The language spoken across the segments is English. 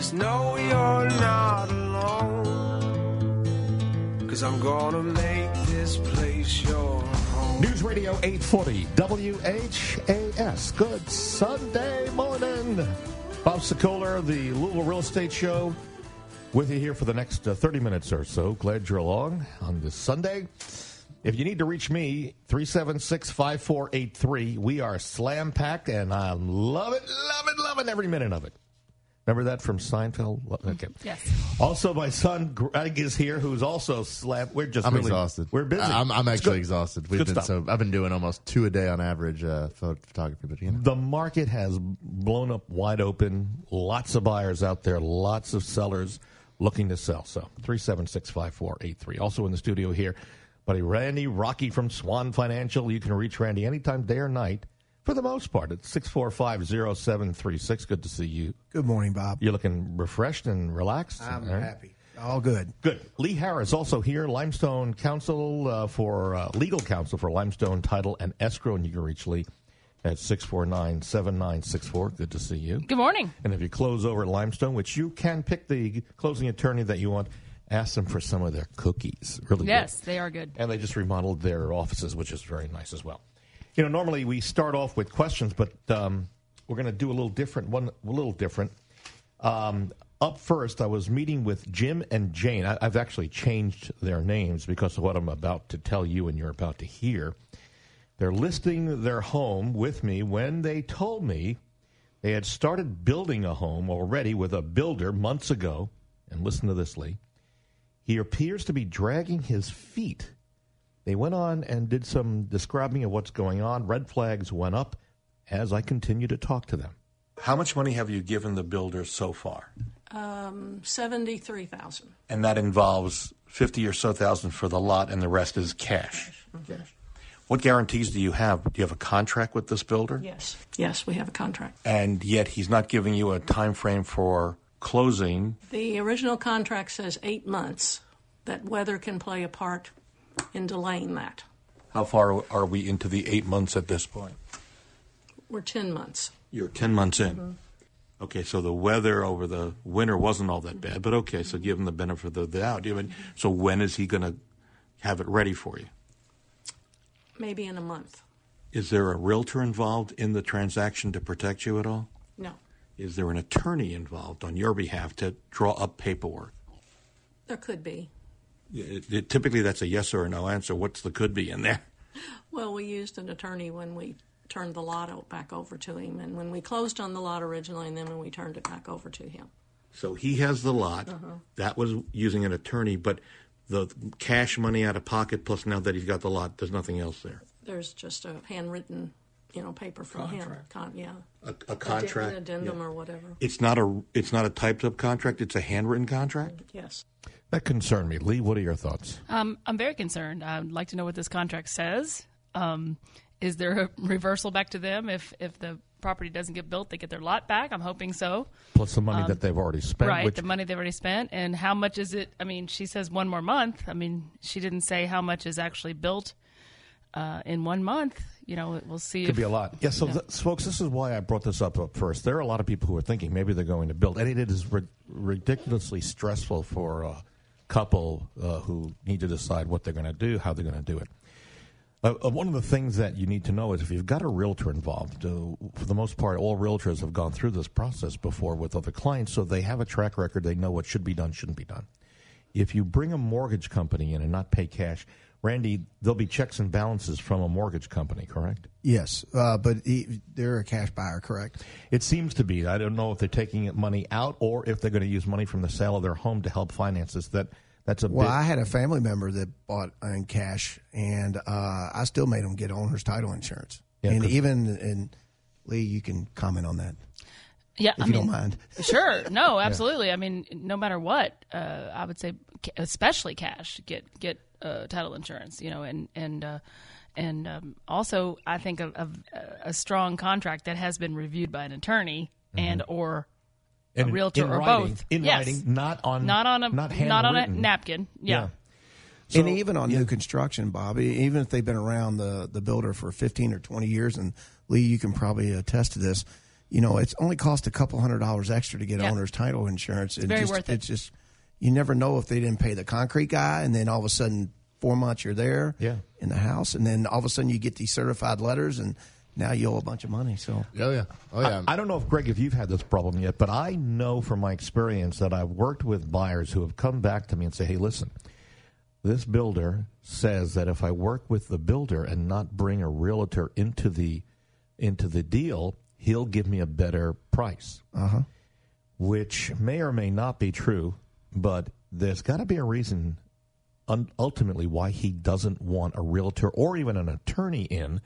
Just know you're not alone, 'cause I'm gonna make this place your home. News Radio 840 WHAS. Good Sunday morning. Bob Sekoler, the Louisville Real Estate Show, with you here for the next 30 minutes or so. Glad you're along on this Sunday. If you need to reach me, 376-5483. We are slam-packed, and I love it, every minute of it. Remember that from Seinfeld? Okay. Yes. Also, my son Greg is here, who's also slapped. I'm exhausted. We're busy. I'm actually exhausted. I've been doing almost two a day on average photography. But you know, the market has blown up wide open. Lots of buyers out there. Lots of sellers looking to sell. So 376-5483. Also in the studio here, buddy Randy Rocky from Swan Financial. You can reach Randy anytime, day or night. For the most part, it's 645-0736. Good to see you. Good morning, Bob. You're looking refreshed and relaxed. I'm happy. All good. Good. Lee Harris also here, Limestone Counsel legal counsel for Limestone Title and Escrow, and you can reach Lee at 649-7964. Good to see you. Good morning. And if you close over at Limestone, which you can pick the closing attorney that you want, ask them for some of their cookies. Really? Yes, good. They are good. And they just remodeled their offices, which is very nice as well. You know, normally we start off with questions, but we're going to do a little different. Up first, I was meeting with Jim and Jane. I've actually changed their names because of what I'm about to tell you and you're about to hear. They're listing their home with me when they told me they had started building a home already with a builder months ago. And listen to this, Lee. He appears to be dragging his feet. They went on and did some describing of what's going on. Red flags went up as I continued to talk to them. How much money have you given the builder so far? $73,000. And that involves $50,000 or so for the lot, and the rest is cash. Mm-hmm. What guarantees do you have? Do you have a contract with this builder? Yes, we have a contract. And yet he's not giving you a time frame for closing. The original contract says 8 months. That weather can play a part in delaying that. How far are we into the 8 months at this point? We're 10 months. You're 10 months in. Mm-hmm. Okay, so the weather over the winter wasn't all that bad, but okay, so give him the benefit of the doubt. So when is he going to have it ready for you? Maybe in a month. Is there a realtor involved in the transaction to protect you at all? No. Is there an attorney involved on your behalf to draw up paperwork? There could be. Typically, that's a yes or a no answer. What's the could be in there? Well, we used an attorney when we turned the lot back over to him, and when we closed on the lot originally, and then when we turned it back over to him. So he has the lot. Uh-huh. That was using an attorney, but the cash money out of pocket, plus now that he's got the lot, there's nothing else there. There's just a handwritten, paper from contract. Him. A contract. An addendum or whatever. It's not a typed-up contract. It's a handwritten contract? Yes. That concerned me. Lee, what are your thoughts? I'm very concerned. I'd like to know what this contract says. Is there a reversal back to them if the property doesn't get built? They get their lot back. I'm hoping so. Plus the money that they've already spent. Right, the money they've already spent. And how much is it? She says one more month. She didn't say how much is actually built in 1 month. We'll see. Could be a lot. Yeah, so folks, this is why I brought this up first. There are a lot of people who are thinking maybe they're going to build. And it is ridiculously stressful for couple who need to decide what they're going to do, how they're going to do it. One of the things that you need to know is if you've got a realtor involved, for the most part, all realtors have gone through this process before with other clients, so they have a track record. They know what should be done, shouldn't be done. If you bring a mortgage company in and not pay cash, Randy, there'll be checks and balances from a mortgage company, correct? Yes, but they're a cash buyer, correct? It seems to be. I don't know if they're taking money out or if they're going to use money from the sale of their home to help finance this. I had a family member that bought in cash, and I still made them get owner's title insurance. Yeah, and Lee, you can comment on that. Yeah, if you don't mind. Sure. No, absolutely. Yeah. No matter what, I would say, especially cash, get title insurance. Also, I think a strong contract that has been reviewed by an attorney and a realtor or writing, both. In writing, not on a napkin. Yeah. So, and even on new construction, Bobby, even if they've been around the builder for 15 or 20 years, and Lee, you can probably attest to this. you know, it's only cost a couple $100 extra to get owner's title insurance. It's very worth it. It's just, you never know if they didn't pay the concrete guy, and then all of a sudden 4 months you're there in the house, and then all of a sudden you get these certified letters, and now you owe a bunch of money. So I don't know if, Greg, if you've had this problem yet, but I know from my experience that I've worked with buyers who have come back to me and say, hey, listen, this builder says that if I work with the builder and not bring a realtor into the deal, he'll give me a better price, which may or may not be true, but there's got to be a reason ultimately why he doesn't want a realtor or even an attorney in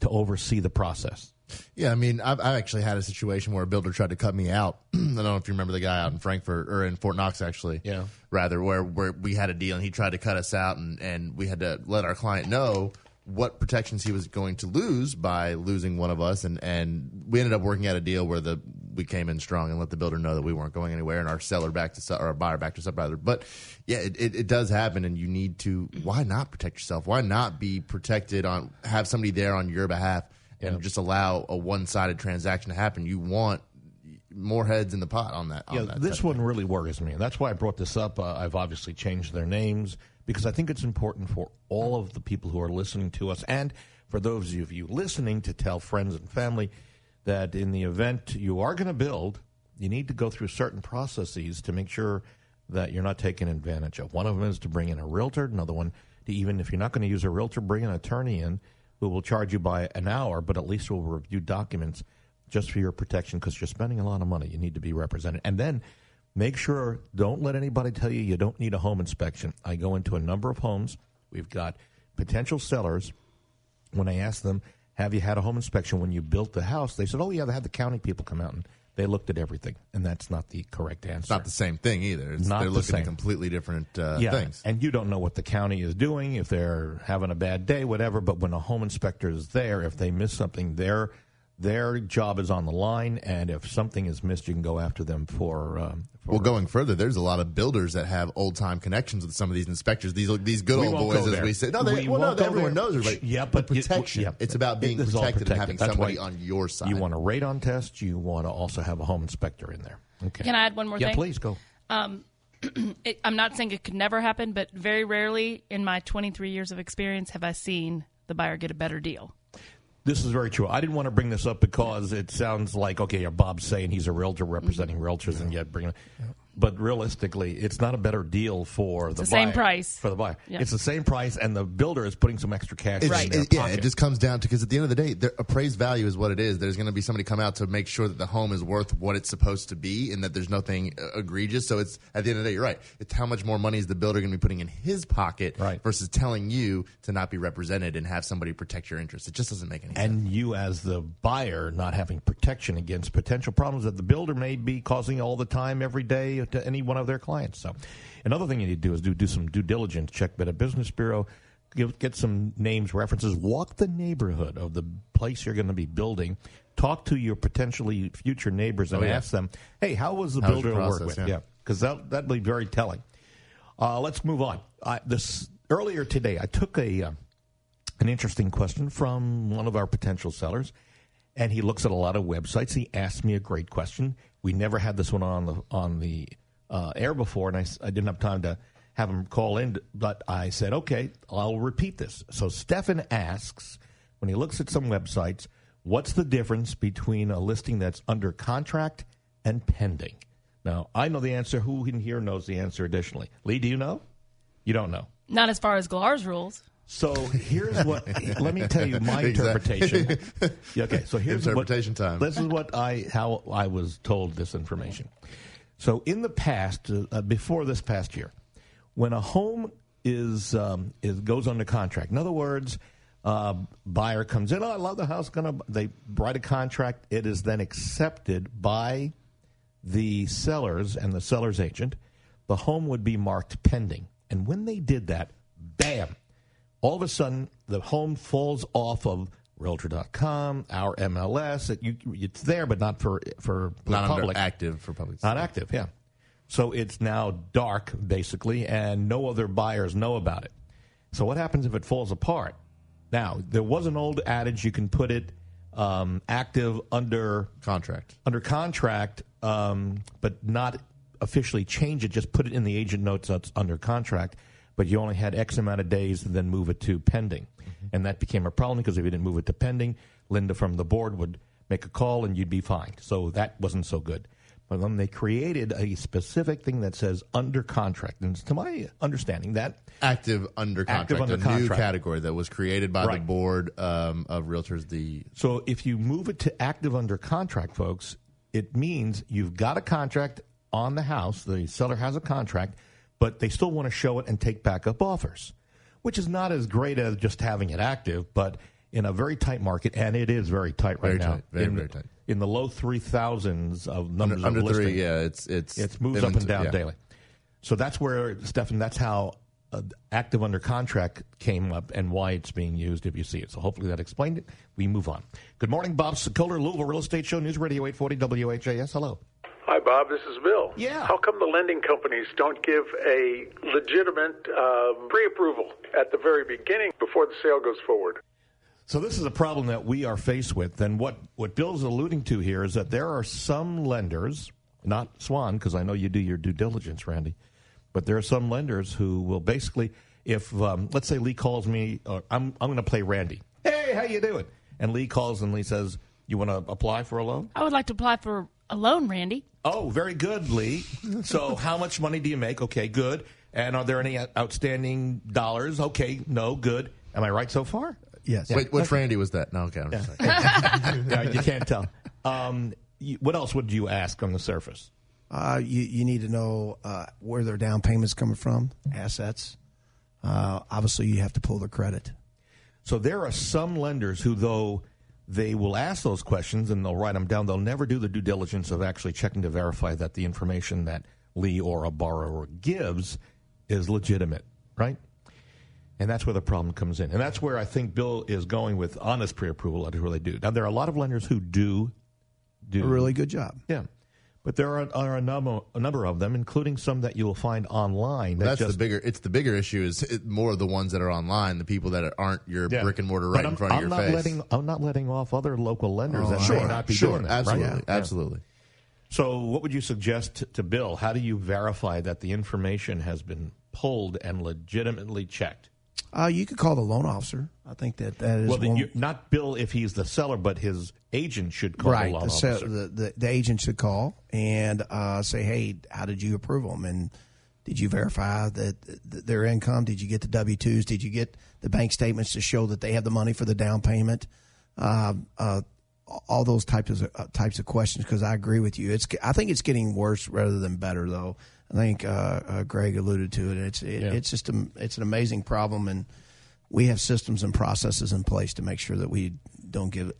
to oversee the process. Yeah, I mean, I've actually had a situation where a builder tried to cut me out. I don't know if you remember the guy out in Frankfurt, or in Fort Knox, actually. Yeah. Rather, where we had a deal, and he tried to cut us out, and we had to let our client know what protections he was going to lose by losing one of us, and we ended up working out a deal where we came in strong and let the builder know that we weren't going anywhere, and our seller backed us up, or our buyer backed us up, rather. But yeah, it does happen, and you need to, why not protect yourself? Why not be protected, have somebody there on your behalf, and just allow a one-sided transaction to happen? You want more heads in the pot on that. Yeah, this one really worries me. That's why I brought this up. I've obviously changed their names, because I think it's important for all of the people who are listening to us, and for those of you listening, to tell friends and family that in the event you are going to build, you need to go through certain processes to make sure that you're not taken advantage of. One of them is to bring in a realtor. Another one, to, even if you're not going to use a realtor, bring an attorney in who will charge you by an hour, but at least will review documents just for your protection, because you're spending a lot of money. You need to be represented. And then make sure, don't let anybody tell you you don't need a home inspection. I go into a number of homes. We've got potential sellers. When I ask them, have you had a home inspection when you built the house? They said, oh, yeah, they had the county people come out, and they looked at everything. And that's not the correct answer. It's not the same thing either. It's, they're looking at completely different things. And you don't know what the county is doing, if they're having a bad day, whatever. But when a home inspector is there, if they miss something, their job is on the line, and if something is missed, you can go after them for... well, going further, there's a lot of builders that have old-time connections with some of these inspectors, these good old boys, as we say. No, everyone knows. Yeah, but protection. It's about being protected and having somebody on your side. You want a radon test. You want to also have a home inspector in there. Okay. Can I add one more thing? Yeah, please, go. I'm not saying it could never happen, but very rarely in my 23 years of experience have I seen the buyer get a better deal. This is very true. I didn't want to bring this up because it sounds like, okay, Bob's saying he's a realtor representing realtors, and yet bringing, but realistically, it's not a better deal for the buyer. It's the same price. For the buyer. Yeah. It's the same price, and the builder is putting some extra cash in their pocket. Yeah, it just comes down to, because at the end of the day, the appraised value is what it is. There's going to be somebody come out to make sure that the home is worth what it's supposed to be and that there's nothing egregious. So it's, at the end of the day, you're right. It's how much more money is the builder going to be putting in his pocket versus telling you to not be represented and have somebody protect your interests. It just doesn't make any sense. And you as the buyer not having protection against potential problems that the builder may be causing all the time, every day, to any one of their clients. So another thing you need to do is do some due diligence. Check Better Business Bureau, get some names, references, walk the neighborhood of the place you're going to be building, talk to your potentially future neighbors and ask them, hey, how was the builder I work with? Yeah, because that'd be very telling. Let's move on. Earlier today, I took an interesting question from one of our potential sellers, and he looks at a lot of websites. He asked me a great question. We never had this one on the air before, and I didn't have time to have him call in, but I said, okay, I'll repeat this. So Stefan asks, when he looks at some websites, what's the difference between a listing that's under contract and pending? Now, I know the answer. Who in here knows the answer additionally? Lee, do you know? You don't know. Not as far as GLAR's rules. So here's what, let me tell you my interpretation. Okay, so here's interpretation time. This is what how I was told this information. So in the past, before this past year, when a home goes under contract, in other words, buyer comes in, oh, I love the house, they write a contract, it is then accepted by the sellers and the seller's agent, the home would be marked pending. And when they did that, bam. All of a sudden, the home falls off of Realtor.com, our MLS. It's there, but not for not public. Not active, yeah. So it's now dark, basically, and no other buyers know about it. So what happens if it falls apart? Now, there was an old adage, you can put it active under contract, but not officially change it. Just put it in the agent notes that's under contract, but you only had X amount of days, and then move it to pending. Mm-hmm. And that became a problem because if you didn't move it to pending, Linda from the board would make a call and you'd be fined. So that wasn't so good. But then they created a specific thing that says under contract. And to my understanding, that active under contract, new category that was created by the board of realtors. So if you move it to active under contract, folks, it means you've got a contract on the house. The seller has a contract, but they still want to show it and take backup offers, which is not as great as just having it active, but in a very tight market, and it is very tight right now. Very tight. In the low 3,000s of numbers under of listing. Under three, yeah. It moves up and down daily. So that's where, Stefan, that's how active under contract came up and why it's being used if you see it. So hopefully that explained it. We move on. Good morning, Bob Secular, Louisville Real Estate Show, News Radio 840 WHAS. Hello. Hi, Bob. This is Bill. Yeah. How come the lending companies don't give a legitimate pre-approval at the very beginning before the sale goes forward? So this is a problem that we are faced with, and what Bill's alluding to here is that there are some lenders, not Swan, because I know you do your due diligence, Randy, but there are some lenders who will basically, if, let's say Lee calls me, or I'm going to play Randy. Hey, how you doing? And Lee calls and Lee says, you want to apply for a loan? I would like to apply for a loan, Randy. Oh, very good, Lee. So how much money do you make? Okay, good. And are there any outstanding dollars? Okay, no, good. Am I right so far? Yes. Yeah. Wait, which Randy was that? No, okay. I'm just saying. Yeah, you can't tell. What else would you ask on the surface? You need to know where their down payment's coming from, assets. Obviously, you have to pull their credit. So there are some lenders who, though they will ask those questions and they'll write them down, they'll never do the due diligence of actually checking to verify that the information that Lee or a borrower gives is legitimate, right? And that's where the problem comes in. And that's where I think Bill is going with honest pre-approval. I really do. Now, there are a lot of lenders who do a really good job. Yeah. But there are a number of them, including some that you will find online. Well, the bigger issue is more of the ones that are online, the people that aren't your brick and mortar right in front of your face. I'm not letting off other local lenders that may not be doing that. Absolutely, right? Absolutely. Yeah. So what would you suggest to Bill? How do you verify that the information has been pulled and legitimately checked? You could call the loan officer. I think that is not Bill if he's the seller, but his agent should call the loan officer. Right, the agent should call and say, hey, how did you approve them? And did you verify that their income? Did you get the W-2s? Did you get the bank statements to show that they have the money for the down payment? All those types of questions, because I agree with you. I think it's getting worse rather than better, though. I think Greg alluded to it. It's an amazing problem, and we have systems and processes in place to make sure that we don't give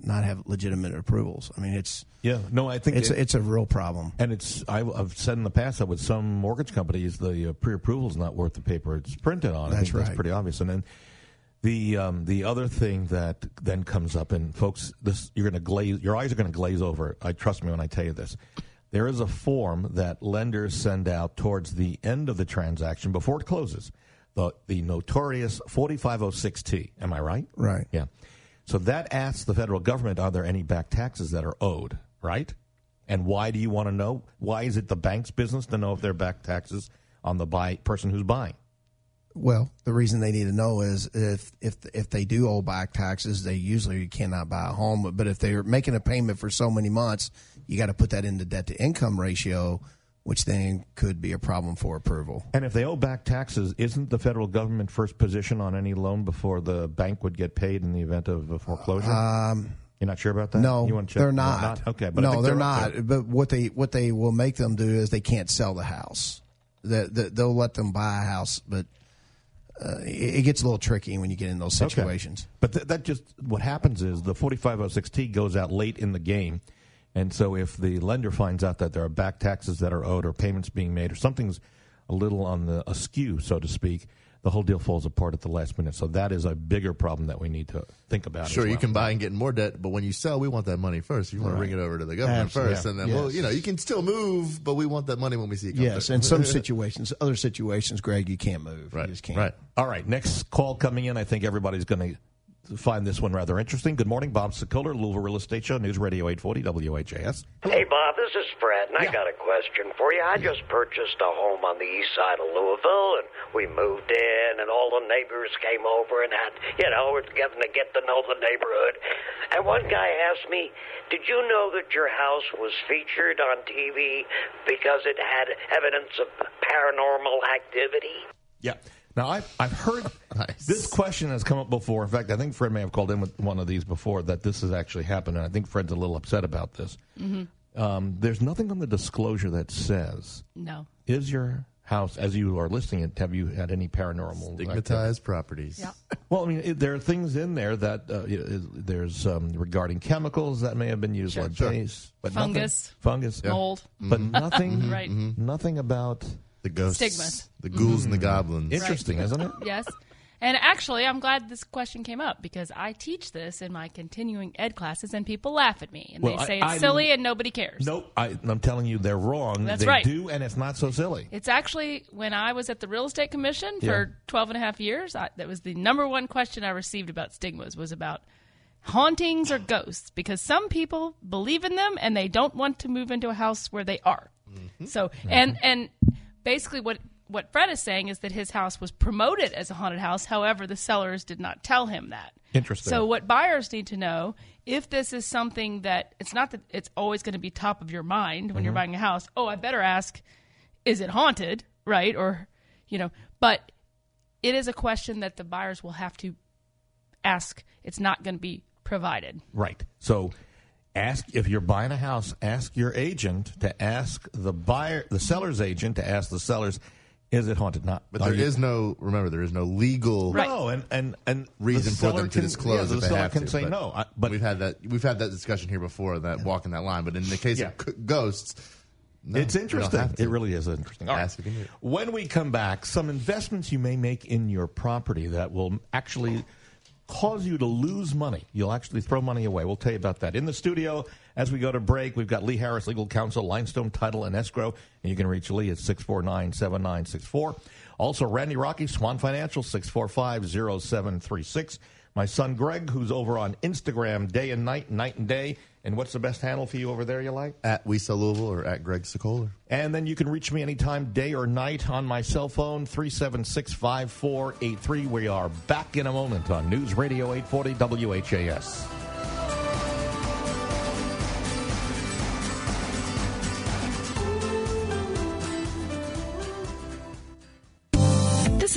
not have legitimate approvals. I mean, I think it's a real problem. And I've said in the past that with some mortgage companies, the pre-approval is not worth the paper it's printed on. I think that's pretty obvious. And then the other thing that then comes up, and folks, your eyes are going to glaze over. Trust me when I tell you this. There is a form that lenders send out towards the end of the transaction before it closes, the notorious 4506T. Am I right? Right. Yeah. So that asks the federal government, are there any back taxes that are owed, right? And why do you want to know? Why is it the bank's business to know if there are back taxes on the person who's buying? Well, the reason they need to know is if they do owe back taxes, they usually cannot buy a home. But if they're making a payment for so many months, you got to put that into debt-to-income ratio, which then could be a problem for approval. And if they owe back taxes, isn't the federal government first position on any loan before the bank would get paid in the event of a foreclosure? You're not sure about that? No, you want to check? They're not. Okay, but no, they're not. There. But what they will make them do is they can't sell the house. They'll let them buy a house, but it gets a little tricky when you get in those situations. Okay. But that just what happens is the 4506T goes out late in the game. And so if the lender finds out that there are back taxes that are owed or payments being made or something's a little on the askew, so to speak, the whole deal falls apart at the last minute. So that is a bigger problem that we need to think about. Sure, you can buy and get more debt, but when you sell, we want that money first. You want to bring it over to the government first, and then well, you can still move, but we want that money when we see it come back. Yes, in some situations, other situations, Greg, you can't move. Right. You just can't. Right. All right, next call coming in. I think everybody's going to find this one rather interesting. Good morning, Bob Sekuler, Louisville Real Estate Show, News Radio 840 WHAS. Hello. Hey, Bob, this is Fred, and I got a question for you. I just purchased a home on the east side of Louisville, and we moved in, and all the neighbors came over and had, you know, it's getting to get to know the neighborhood. And one guy asked me, did you know that your house was featured on TV because it had evidence of paranormal activity? Yeah. Now, I've heard this question has come up before. In fact, I think Fred may have called in with one of these before, that this has actually happened, and I think Fred's a little upset about this. Mm-hmm. There's nothing on the disclosure that says, "No, is your house, as you are listing it, have you had any paranormal stigmatized properties?" Yeah. Well, I mean, there are things in there that there's regarding chemicals that may have been used, like base, but fungus, mold, but nothing, right. Nothing about the ghosts, stigmas, the ghouls, and the goblins. Interesting, right. Isn't it? Yes. And actually, I'm glad this question came up because I teach this in my continuing ed classes, and people laugh at me. And they say it's silly and nobody cares. Nope. I'm telling you, they're wrong. That's right. They do, and it's not so silly. It's actually, when I was at the Real Estate Commission for 12 and a half years, that was the number one question I received about stigmas, was about hauntings or ghosts, because some people believe in them, and they don't want to move into a house where they are. Mm-hmm. So, and basically, what Fred is saying is that his house was promoted as a haunted house. However, the sellers did not tell him that. Interesting. So what buyers need to know, if this is something that, it's not that it's always going to be top of your mind when you're buying a house. Oh, I better ask, is it haunted, right? Or, you know, but it is a question that the buyers will have to ask. It's not going to be provided. Right. So ask, if you're buying a house, ask your agent to ask the buyer, the seller's agent to ask the sellers, is it haunted? Not, but there is no. Remember, there is no legal and reason for them to disclose. If the seller can say no. But we've had that discussion here before. That walking that line. But in the case of ghosts, no, it's interesting. It really is interesting. All right. When we come back, some investments you may make in your property that will actually cause you to lose money. You'll actually throw money away. We'll tell you about that in the studio. As we go to break, we've got Lee Harris, legal counsel, Limestone Title and Escrow, and you can reach Lee at 649-7964. Also, Randy Rocky, Swan Financial, 645-0736. My son Greg, who's over on Instagram day and night and day. And what's the best handle for you over there you like? At We Sell Louisville or at Greg Sekuler. And then you can reach me anytime, day or night, on my cell phone, 376-5483. We are back in a moment on News Radio 840 WHAS. This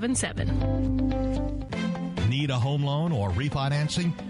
Need a home loan or refinancing?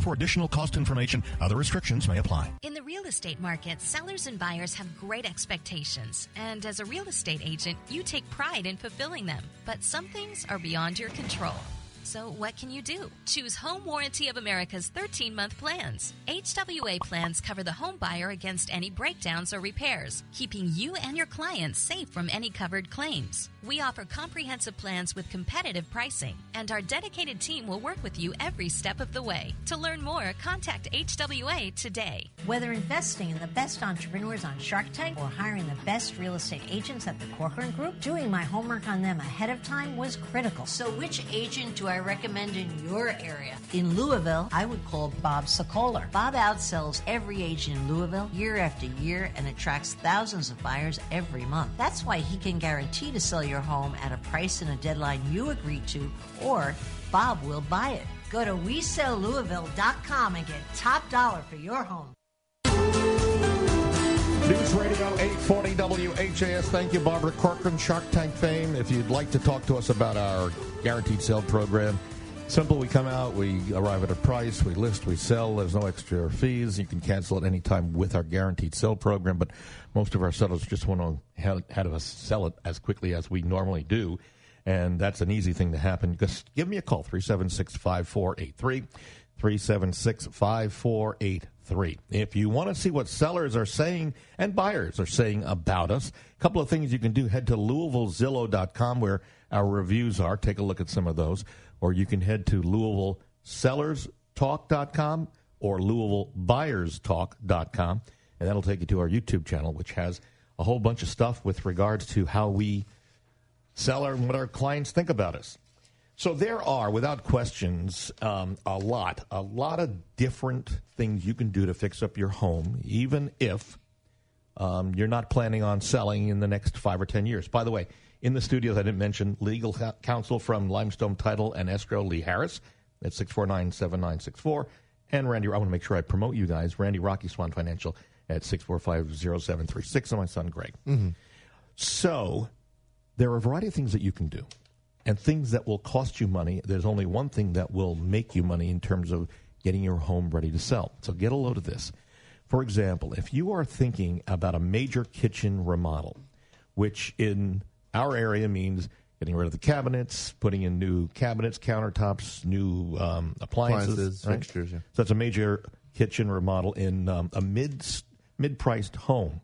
for additional cost information. Other restrictions may apply. In the real estate market, sellers and buyers have great expectations. And as a real estate agent, you take pride in fulfilling them. But some things are beyond your control. So what can you do? Choose Home Warranty of America's 13-month plans. HWA plans cover the home buyer against any breakdowns or repairs, keeping you and your clients safe from any covered claims. We offer comprehensive plans with competitive pricing, and our dedicated team will work with you every step of the way. To learn more, contact HWA today. Whether investing in the best entrepreneurs on Shark Tank or hiring the best real estate agents at the Corcoran Group, doing my homework on them ahead of time was critical. So which agent do I recommend in your area? In Louisville, I would call Bob Sekuler. Bob outsells every agent in Louisville year after year and attracts thousands of buyers every month. That's why he can guarantee to sell your home at a price and a deadline you agree to, or Bob will buy it. Go to WeSellLouisville.com and get top dollar for your home. News Radio 840 WHAS. Thank you, Barbara Corcoran, Shark Tank fame. If you'd like to talk to us about our guaranteed sale program, simple, we come out, we arrive at a price, we list, we sell. There's no extra fees. You can cancel at any time with our guaranteed sale program, but most of our sellers just want to know how to sell it as quickly as we normally do, and that's an easy thing to happen. Just give me a call, 376-5483, 376-5483. If you want to see what sellers are saying and buyers are saying about us, a couple of things you can do. Head to LouisvilleZillow.com where our reviews are. Take a look at some of those. Or you can head to LouisvilleSellersTalk.com or LouisvilleBuyersTalk.com, and that'll take you to our YouTube channel, which has a whole bunch of stuff with regards to how we sell and what our clients think about us. So there are, without questions, a lot of different things you can do to fix up your home, even if you're not planning on selling in the next 5 or 10 years. By the way, in the studios, I didn't mention legal counsel from Limestone Title and Escrow, Lee Harris, at 649-7964. And Randy, I want to make sure I promote you guys, Randy Rocky, Swan Financial, at 645-0736, and my son, Greg. Mm-hmm. So there are a variety of things that you can do and things that will cost you money. There's only one thing that will make you money in terms of getting your home ready to sell. So get a load of this. For example, if you are thinking about a major kitchen remodel, which in our area means getting rid of the cabinets, putting in new cabinets, countertops, new appliances, right? Fixtures. Yeah. So that's a major kitchen remodel in a mid-priced home.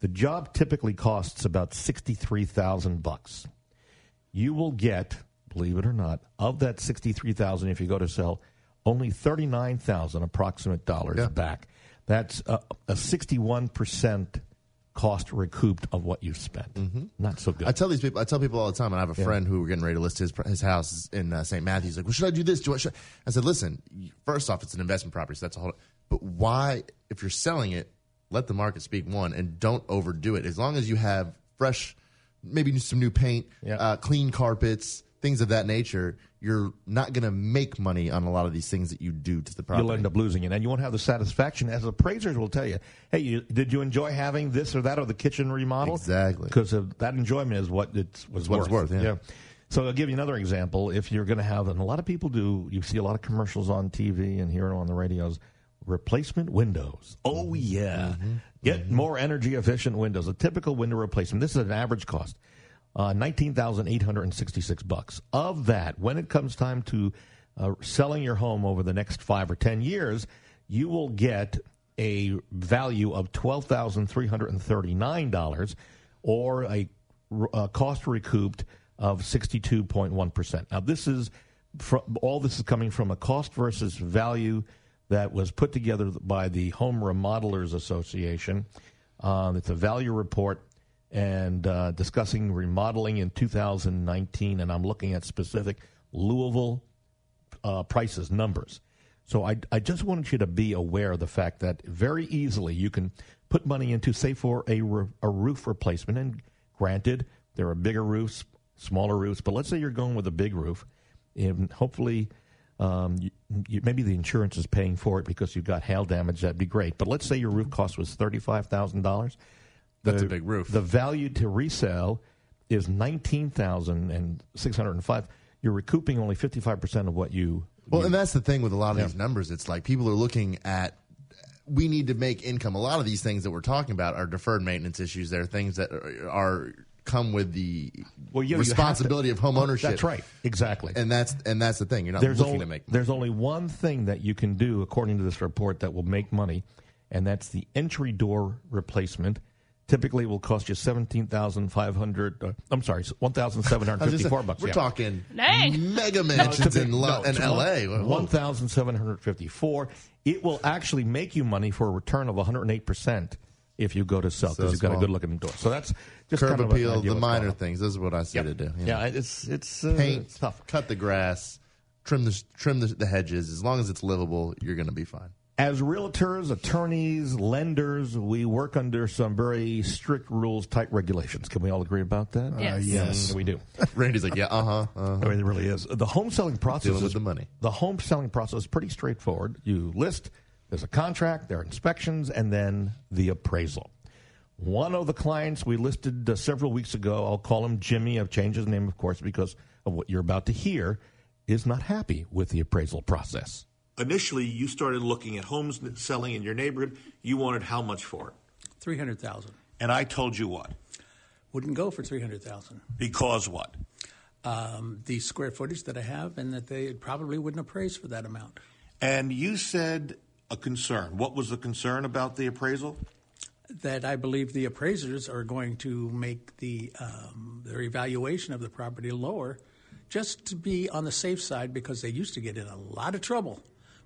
The job typically costs about $63,000. You will get, believe it or not, of that $63,000, if you go to sell, only $39,000 approximate dollars back. That's a 61% cost recouped of what you spent. Mm-hmm. Not so good. I tell people all the time, and I have a friend who we're getting ready to list his house in St. Matthews. He's like, well, should I do this? I said, listen, first off, it's an investment property, so that's a whole. But why, if you're selling it, let the market speak, one, and don't overdo it. As long as you have fresh, maybe some new paint, clean carpets, things of that nature, you're not going to make money on a lot of these things that you do to the property. You'll end up losing it, and you won't have the satisfaction. As appraisers will tell you, hey, did you enjoy having this or that or the kitchen remodel? Exactly. Because that enjoyment is what it was worth. It's worth, yeah. So I'll give you another example. If you're going to have, and a lot of people do, you see a lot of commercials on TV and hear on the radios, replacement windows. Oh, yeah. Mm-hmm. Get more energy-efficient windows. A typical window replacement. This is an average cost. $19,866. Of that, when it comes time to selling your home over the next 5 or 10 years, you will get a value of $12,339 or a cost recouped of 62.1%. Now, all this is coming from a cost versus value that was put together by the Home Remodelers Association. It's a value report. And discussing remodeling in 2019, and I'm looking at specific Louisville prices, numbers. So I just wanted you to be aware of the fact that very easily you can put money into, say, for a roof replacement. And granted, there are bigger roofs, smaller roofs, but let's say you're going with a big roof, and hopefully maybe the insurance is paying for it because you've got hail damage. That'd be great. But let's say your roof cost was $35,000. That's a big roof. The value to resell is $19,605. You're recouping only 55% of what you. Well, and that's the thing with a lot of these numbers. It's like people are looking at, we need to make income. A lot of these things that we're talking about are deferred maintenance issues. They're things that come with the responsibility of home ownership. That's right, exactly. And that's the thing. You're not looking to make money. There's only one thing that you can do, according to this report, that will make money, and that's the entry door replacement. Typically, it will cost you $17,500. I'm sorry, $1,754 bucks. We're talking mega mansions in L.A. $1,754. It will actually make you money for a return of 108% if you go to sell because you've got a good-looking door. So that's just curb kind appeal, of the minor things. This is what I say to do. Yeah, it's paint, it's tough. Cut the grass, trim the hedges. As long as it's livable, you're going to be fine. As realtors, attorneys, lenders, we work under some very strict rules, tight regulations. Can we all agree about that? Yes, we do. Randy's like, I mean, it really is. The home selling process The home selling process is pretty straightforward. You list, there's a contract, there are inspections, and then the appraisal. One of the clients we listed several weeks ago, I'll call him Jimmy. I've changed his name, of course, because of what you're about to hear, is not happy with the appraisal process. Initially, you started looking at homes selling in your neighborhood. You wanted how much for it? $300,000. And I told you what? Wouldn't go for $300,000. Because what? The square footage that I have, and that they probably wouldn't appraise for that amount. And you said a concern. What was the concern about the appraisal? That I believe the appraisers are going to make their evaluation of the property lower, just to be on the safe side, because they used to get in a lot of trouble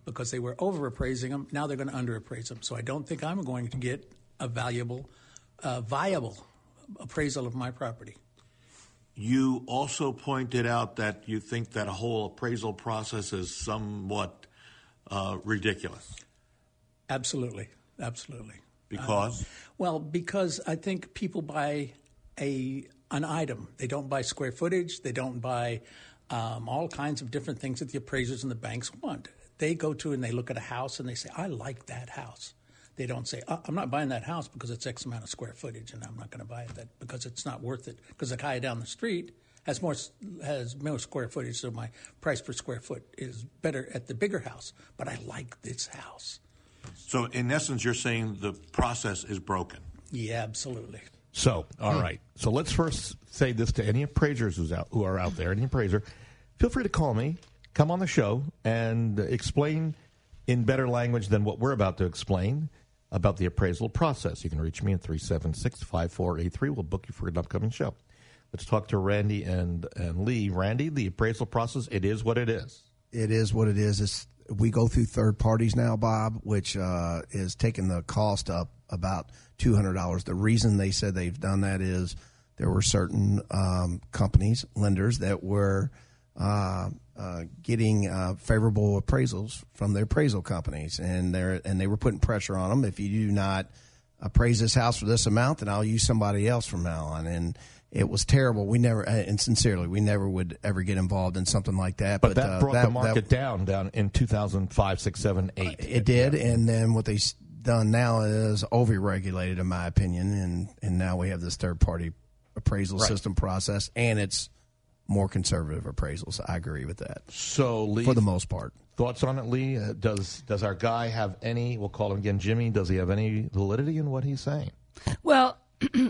because they were over-appraising them. Now they're going to under-appraise them. So I don't think I'm going to get a viable appraisal of my property. You also pointed out that you think that whole appraisal process is somewhat ridiculous. Absolutely. Because? Because I think people buy an item. They don't buy square footage. They don't buy all kinds of different things that the appraisers and the banks want. They go to and they look at a house and they say, I like that house. They don't say, I'm not buying that house because it's X amount of square footage, and I'm not going to buy it because it's not worth it, because the guy down the street has more square footage, so my price per square foot is better at the bigger house, but I like this house. So in essence, you're saying the process is broken. Yeah, absolutely. So, all right. So let's first say this to any appraisers who are out there, any appraiser. Feel free to call me, come on the show, and explain in better language than what we're about to explain about the appraisal process. You can reach me at 376-5483. We'll book you for an upcoming show. Let's talk to Randy and Lee. Randy, the appraisal process, it is what it is. It is what it is. We go through third parties now, Bob, which is taking the cost up about $200. The reason they said they've done that is there were certain companies, lenders, that were getting favorable appraisals from their appraisal companies, and they were putting pressure on them. If you do not appraise this house for this amount, then I'll use somebody else from now on. And it was terrible. We never would ever get involved in something like that. But that brought the market down in 2005, 6, 7, 8. It did, and then what they done now is over-regulated, in my opinion, and now we have this third-party appraisal system process, and it's more conservative appraisals. I agree with that. So, Lee, for the most part. Thoughts on it, Lee? Does our guy have any, we'll call him again Jimmy, does he have any validity in what he's saying? Well,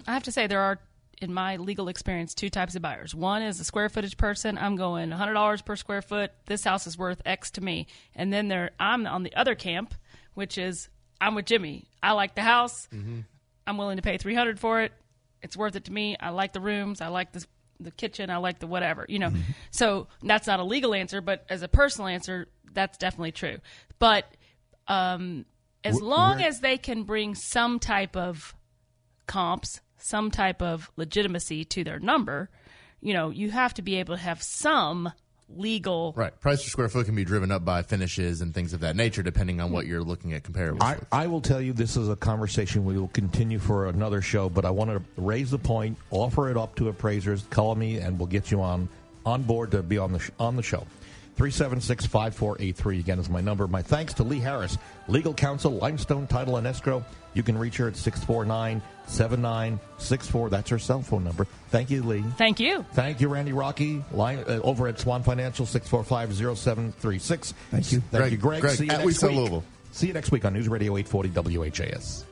I have to say there are, in my legal experience, two types of buyers. One is a square footage person. I'm going $100 per square foot. This house is worth X to me. And then I'm on the other camp, which is I'm with Jimmy. I like the house. Mm-hmm. I'm willing to pay $300 for it. It's worth it to me. I like the rooms. I like the kitchen. I like the whatever, you know. Mm-hmm. So that's not a legal answer, but as a personal answer, that's definitely true. But as long as they can bring some type of comps, some type of legitimacy to their number, you know, you have to be able to have some legal. Right. Price per square foot can be driven up by finishes and things of that nature, depending on what you're looking at comparables. I will tell you this is a conversation we will continue for another show, but I want to raise the point, offer it up to appraisers, call me, and we'll get you on board to be on the show. 376-5483, again, is my number. My thanks to Lee Harris, legal counsel, Limestone Title and Escrow. You can reach her at 649-7964. That's her cell phone number. Thank you, Lee. Thank you. Thank you, Randy Rocky, over at Swan Financial, 645-0736. Thank you. Thank you, Greg. See you next week on News Radio 840 WHAS.